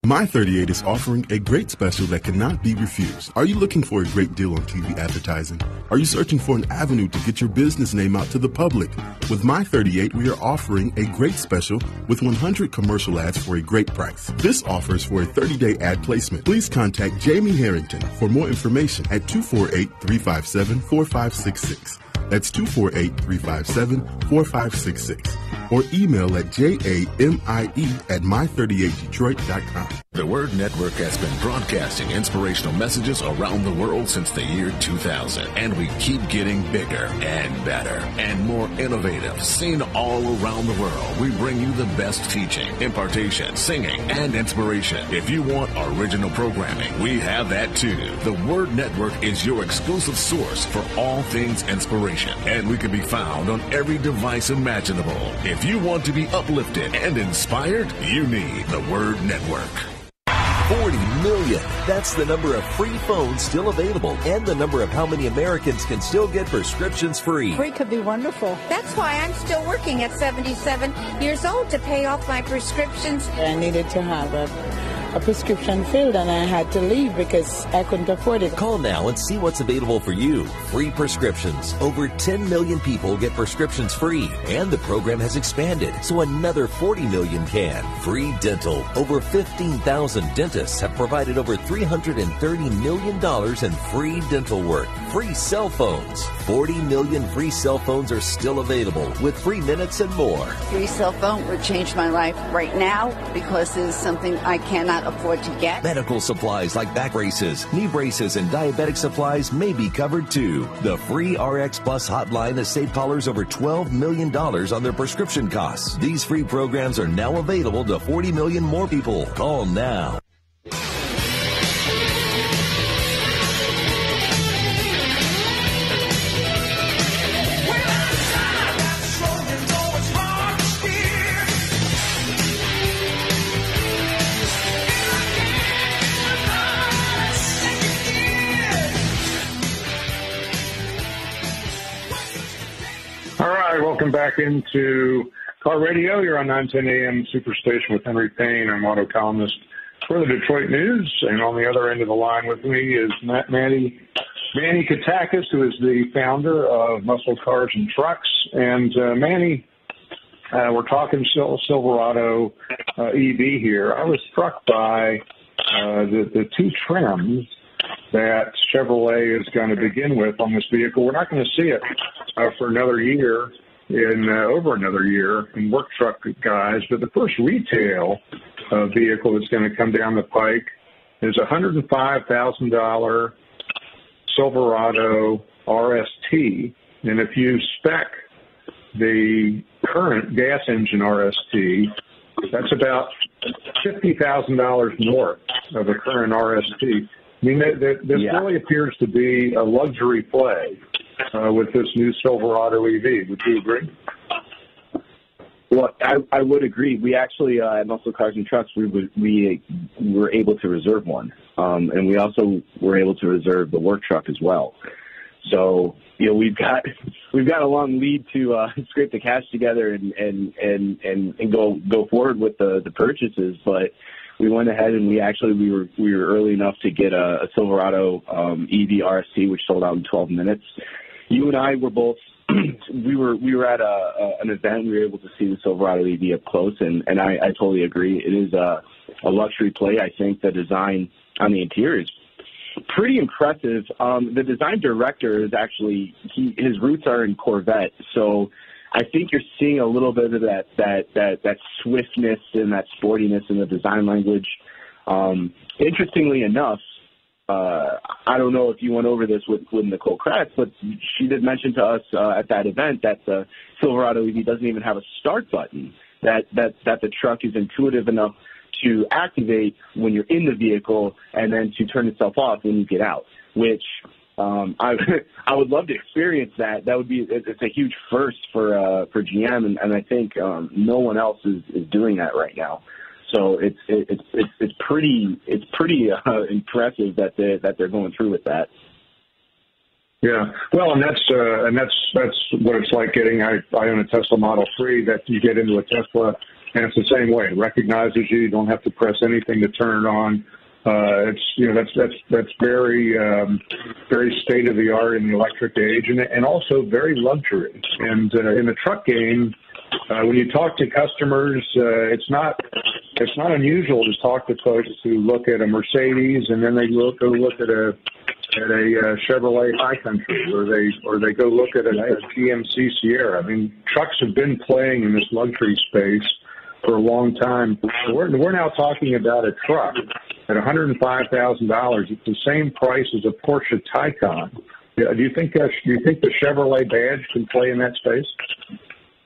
My thirty-eight is offering a great special that cannot be refused. Are you looking for a great deal on T V advertising? Are you searching for an avenue to get your business name out to the public? With My thirty-eight, we are offering a great special with one hundred commercial ads for a great price. This offer is for a thirty-day ad placement. Please contact Jamie Harrington for more information at two four eight, three five seven, four five six six. That's two four eight, three five seven, four five six six. Or email at jamie at my thirty-eight detroit dot com. The Word Network has been broadcasting inspirational messages around the world since the year two thousand. And we keep getting bigger and better and more innovative. Seen all around the world, we bring you the best teaching, impartation, singing, and inspiration. If you want original programming, we have that too. The Word Network is your exclusive source for all things inspiration. And we can be found on every device imaginable. If you want to be uplifted and inspired, you need the Word Network. forty million. That's the number of free phones still available and the number of how many Americans can still get prescriptions free. Free could be wonderful. That's why I'm still working at seventy-seven years old to pay off my prescriptions. I needed to have a, a prescription filled and I had to leave because I couldn't afford it. Call now and see what's available for you. Free prescriptions. Over ten million people get prescriptions free and the program has expanded so another forty million can. Free dental. Over fifteen thousand dentists have provided over three hundred thirty million dollars in free dental work. Free cell phones. forty million free cell phones are still available with free minutes and more. Free cell phone would change my life right now because it is something I cannot afford to get. Medical supplies like back braces, knee braces, and diabetic supplies may be covered too. The free R X Plus hotline has saved callers over twelve million dollars on their prescription costs. These free programs are now available to forty million more people. Call now. Welcome back into Car Radio. You're on nine ten A M Superstation with Henry Payne. I'm auto columnist for the Detroit News. And on the other end of the line with me is Matt Manny, Manny Katakis, who is the founder of Muscle Cars and Trucks. And uh, Manny, uh, we're talking Sil- Silverado uh, E V here. I was struck by uh, the, the two trims that Chevrolet is going to begin with on this vehicle. We're not going to see it uh, for another year. In uh, over another year in work truck guys, but the first retail uh, vehicle that's going to come down the pike is a one hundred five thousand dollars Silverado R S T. And if you spec the current gas engine R S T, that's about fifty thousand dollars north of the current R S T. I mean, th- th- this yeah. really appears to be a luxury play. Uh, with this new Silverado E V. Would you agree? Well, I, I would agree. We actually, uh, at Muscle Cars and Trucks, we, we were able to reserve one. Um, and we also were able to reserve the work truck as well. So, you know, we've got we've got a long lead to uh, scrape the cash together and, and, and, and, and go go forward with the, the purchases. But we went ahead and we actually, we were we were early enough to get a, a Silverado um, E V R S T, which sold out in twelve minutes. You and I were both, we were we were at a, a, an event. We were able to see the Silverado E V up close, and, and I, I totally agree. It is a, a luxury play. I think the design on the interior is pretty impressive. Um, the design director is actually, he, his roots are in Corvette, so I think you're seeing a little bit of that that that, that swiftness and that sportiness in the design language. Um, interestingly enough, uh, I don't know if you went over this with, with Nicole Kratz, but she did mention to us uh, at that event that the Silverado E V doesn't even have a start button, that, that, that the truck is intuitive enough to activate when you're in the vehicle and then to turn itself off when you get out, which um, I, I would love to experience that. That would be, it's a huge first for uh, for G M, and, and I think um, no one else is, is doing that right now. So it's it's it's, it's pretty it's pretty uh, impressive that they that they're going through with that. Yeah, well, and that's uh, and that's that's what it's like getting. I, I own a Tesla Model three. That you get into a Tesla, and it's the same way. It recognizes you. You don't have to press anything to turn it on. Uh, it's you know that's that's that's very um, very state of the art in the electric age, and and also very luxury. And uh, in the truck game, uh, when you talk to customers, uh, it's not it's not unusual to talk to folks who look at a Mercedes and then they look go look at a at a uh, Chevrolet High Country, or they or they go look at a, a G M C Sierra. I mean, trucks have been playing in this luxury space for a long time. We're, we're now talking about a truck at one hundred five thousand dollars. It's the same price as a Porsche Taycan. Do you think uh, do you think the Chevrolet badge can play in that space?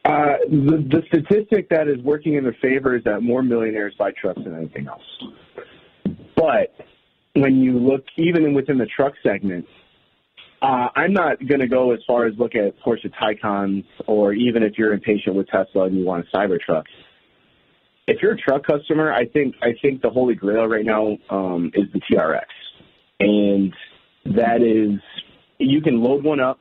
Uh, the, the statistic that is working in their favor is that more millionaires buy trucks than anything else. But when you look even within the truck segment, uh, I'm not going to go as far as look at Porsche Taycans, or even if you're impatient with Tesla and you want a Cybertruck. If you're a truck customer, I think I think the holy grail right now um, is the T R X, and that is, you can load one up,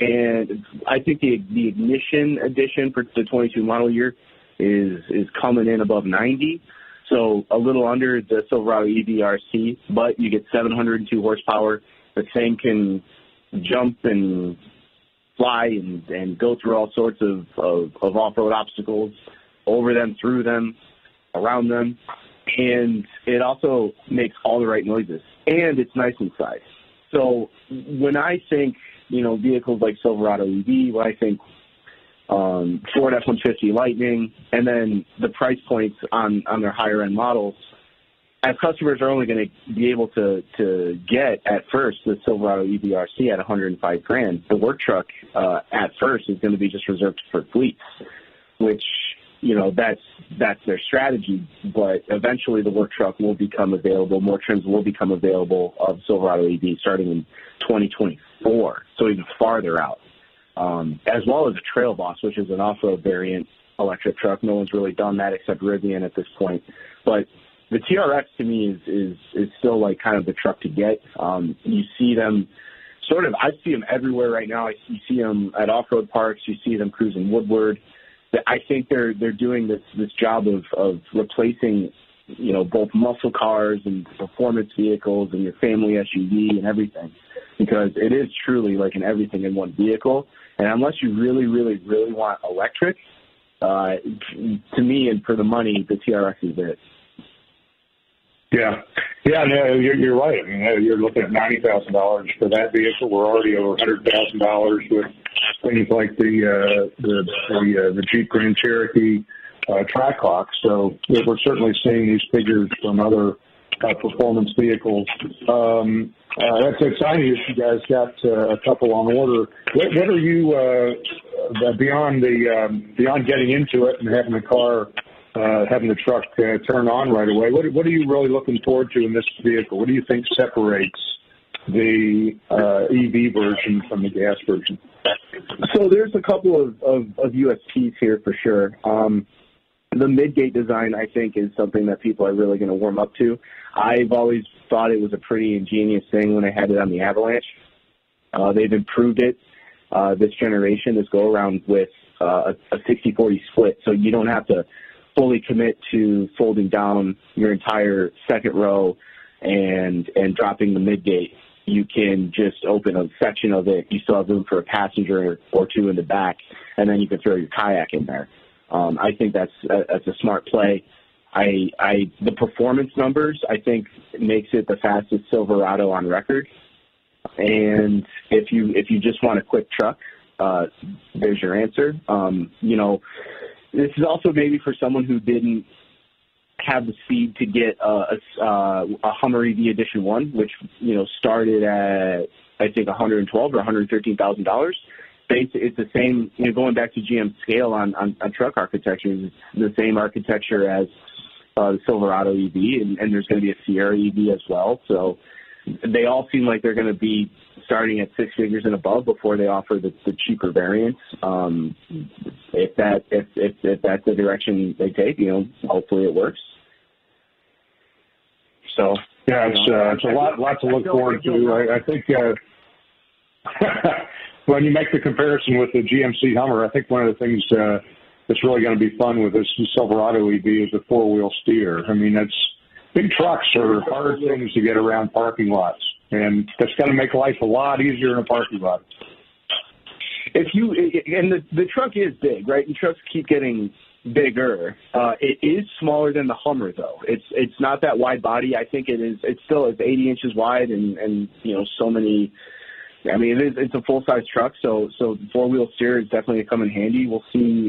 and I think the the ignition edition for the twenty-two model year is is coming in above ninety, so a little under the Silverado E V R C, but you get seven hundred two horsepower. The thing can jump and fly and and go through all sorts of of, of off-road obstacles, over them, through them, around them, and it also makes all the right noises, and it's nice inside. So when I think, you know, vehicles like Silverado E V, when I think um, Ford F one fifty Lightning, and then the price points on, on their higher-end models, as customers are only going to be able to, to get at first the Silverado E V R C at one hundred five grand. The work truck uh, at first is going to be just reserved for fleets, which, you know, that's that's their strategy, but eventually the work truck will become available. More trims will become available of Silverado E V starting in twenty twenty-four, so even farther out, um, as well as a Trail Boss, which is an off-road variant electric truck. No one's really done that except Rivian at this point. But the T R X to me is is, is still like kind of the truck to get. Um, you see them sort of, I see them everywhere right now. I, you see them at off-road parks. You see them cruising Woodward. I think they're they're doing this this job of, of replacing, you know, both muscle cars and performance vehicles and your family S U V and everything, because it is truly like an everything in one vehicle. And unless you really, really, really want electric, uh, to me and for the money, the T R X is it. Yeah, yeah, no, you're, you're right. I mean, you're looking at ninety thousand dollars for that vehicle. We're already over one hundred thousand dollars with things like the uh, the the, uh, the Jeep Grand Cherokee uh, Triclock. So we're certainly seeing these figures from other uh, performance vehicles. Um, uh, that's exciting. You guys got uh, a couple on order. What, what are you uh, beyond the um, beyond getting into it and having the car? Uh, having the truck uh, turn on right away. What, what are you really looking forward to in this vehicle? What do you think separates the uh, E V version from the gas version? So there's a couple of, of, of U S Ps here for sure. Um, the mid-gate design, I think, is something that people are really going to warm up to. I've always thought it was a pretty ingenious thing when I had it on the Avalanche. Uh, they've improved it uh, this generation, this go-around with uh, a sixty forty split, so you don't have to fully commit to folding down your entire second row and and dropping the mid-gate. You can just open a section of it. You still have room for a passenger or two in the back, and then you can throw your kayak in there. Um, I think that's a, that's a smart play. I, I the performance numbers, I think, makes it the fastest Silverado on record. And if you if you just want a quick truck, uh, there's your answer. Um, you know, this is also maybe for someone who didn't have the speed to get a, a, a Hummer E V Edition One, which you know started at I think one hundred twelve thousand dollars or one hundred thirteen thousand dollars. It's the same. You know, going back to G M scale on, on, on truck architectures, it's the same architecture as uh, the Silverado E V, and, and there's going to be a Sierra E V as well. So they all seem like they're going to be starting at six figures and above before they offer the, the cheaper variants. Um, if that if, if if that's the direction they take, you know, hopefully it works. So yeah, it's, you know, uh, it's a lot lot to look forward to. I, I think. Uh, When you make the comparison with the G M C Hummer, I think one of the things uh, that's really going to be fun with this Silverado E V is the four-wheel steer. I mean, that's big trucks are hard things to get around parking lots, and that's going to make life a lot easier in a parking lot. If you and the the truck is big, right? And trucks keep getting bigger. Uh, it is smaller than the Hummer, though. It's it's not that wide body. I think it is. It still is eighty inches wide, and and you know so many. I mean, it is, it's a full-size truck, so so four-wheel steer is definitely going to come in handy. We'll see.